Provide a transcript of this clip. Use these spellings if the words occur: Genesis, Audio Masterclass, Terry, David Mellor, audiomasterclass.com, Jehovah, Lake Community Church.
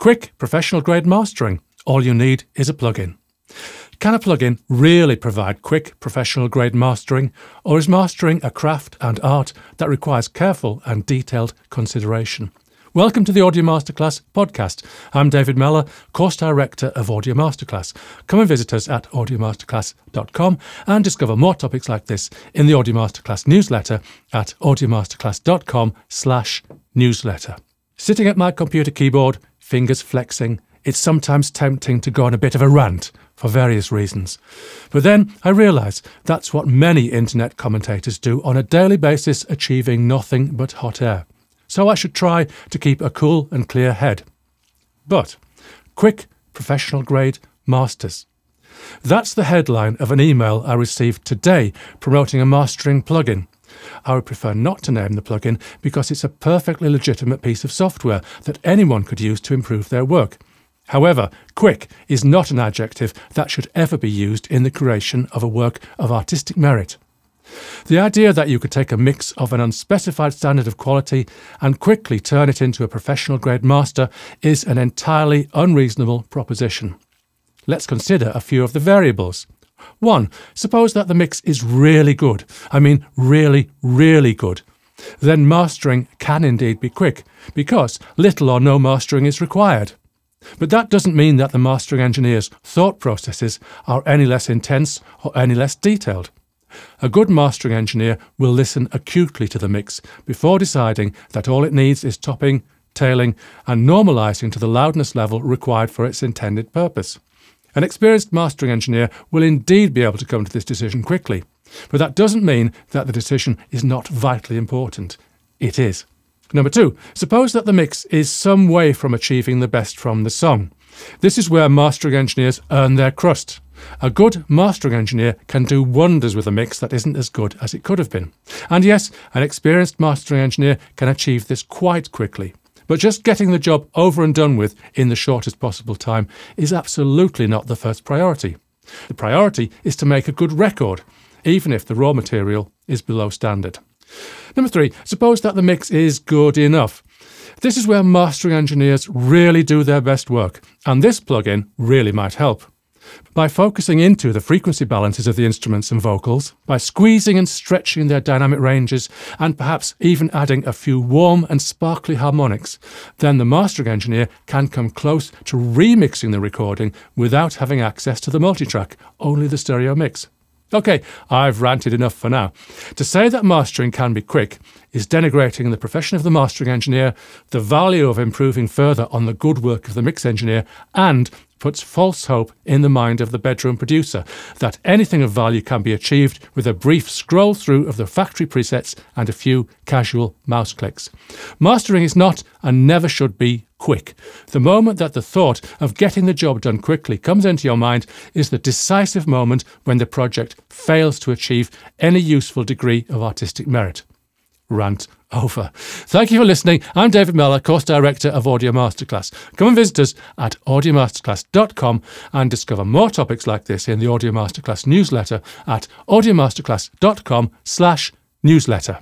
Quick, professional-grade mastering. All you need is a plugin. Can a plugin really provide quick, professional-grade mastering, or is mastering a craft and art that requires careful and detailed consideration? Welcome to the Audio Masterclass podcast. I'm David Mellor, Course Director of Audio Masterclass. Come and visit us at audiomasterclass.com and discover more topics like this in the Audio Masterclass newsletter at audiomasterclass.com/newsletter. Sitting at my computer keyboard, fingers flexing, it's sometimes tempting to go on a bit of a rant for various reasons. But then I realise that's what many internet commentators do on a daily basis, achieving nothing but hot air. So I should try to keep a cool and clear head. But quick, professional-grade masters. That's the headline of an email I received today promoting a mastering plugin. I would prefer not to name the plugin because it's a perfectly legitimate piece of software that anyone could use to improve their work. However, quick is not an adjective that should ever be used in the creation of a work of artistic merit. The idea that you could take a mix of an unspecified standard of quality and quickly turn it into a professional-grade master is an entirely unreasonable proposition. Let's consider a few of the variables. 1. Suppose that the mix is really good. I mean really, really good. Then mastering can indeed be quick, because little or no mastering is required. But that doesn't mean that the mastering engineer's thought processes are any less intense or any less detailed. A good mastering engineer will listen acutely to the mix before deciding that all it needs is topping, tailing, and normalising to the loudness level required for its intended purpose. An experienced mastering engineer will indeed be able to come to this decision quickly, but that doesn't mean that the decision is not vitally important. It is. Number 2, suppose that the mix is some way from achieving the best from the song. This is where mastering engineers earn their crust. A good mastering engineer can do wonders with a mix that isn't as good as it could have been. And yes, an experienced mastering engineer can achieve this quite quickly. But just getting the job over and done with in the shortest possible time is absolutely not the first priority. The priority is to make a good record, even if the raw material is below standard. Number 3, suppose that the mix is good enough. This is where mastering engineers really do their best work, and this plugin really might help. By focusing into the frequency balances of the instruments and vocals, by squeezing and stretching their dynamic ranges, and perhaps even adding a few warm and sparkly harmonics, then the mastering engineer can come close to remixing the recording without having access to the multitrack, only the stereo mix. Okay, I've ranted enough for now. To say that mastering can be quick is denigrating the profession of the mastering engineer, the value of improving further on the good work of the mix engineer, and puts false hope in the mind of the bedroom producer that anything of value can be achieved with a brief scroll through of the factory presets and a few casual mouse clicks. Mastering is not, and never should be, quick. The moment that the thought of getting the job done quickly comes into your mind is the decisive moment when the project fails to achieve any useful degree of artistic merit. Rant over. Thank you for listening. I'm David Mellor, Course Director of Audio Masterclass. Come and visit us at audiomasterclass.com and discover more topics like this in the Audio Masterclass newsletter at audiomasterclass.com/newsletter.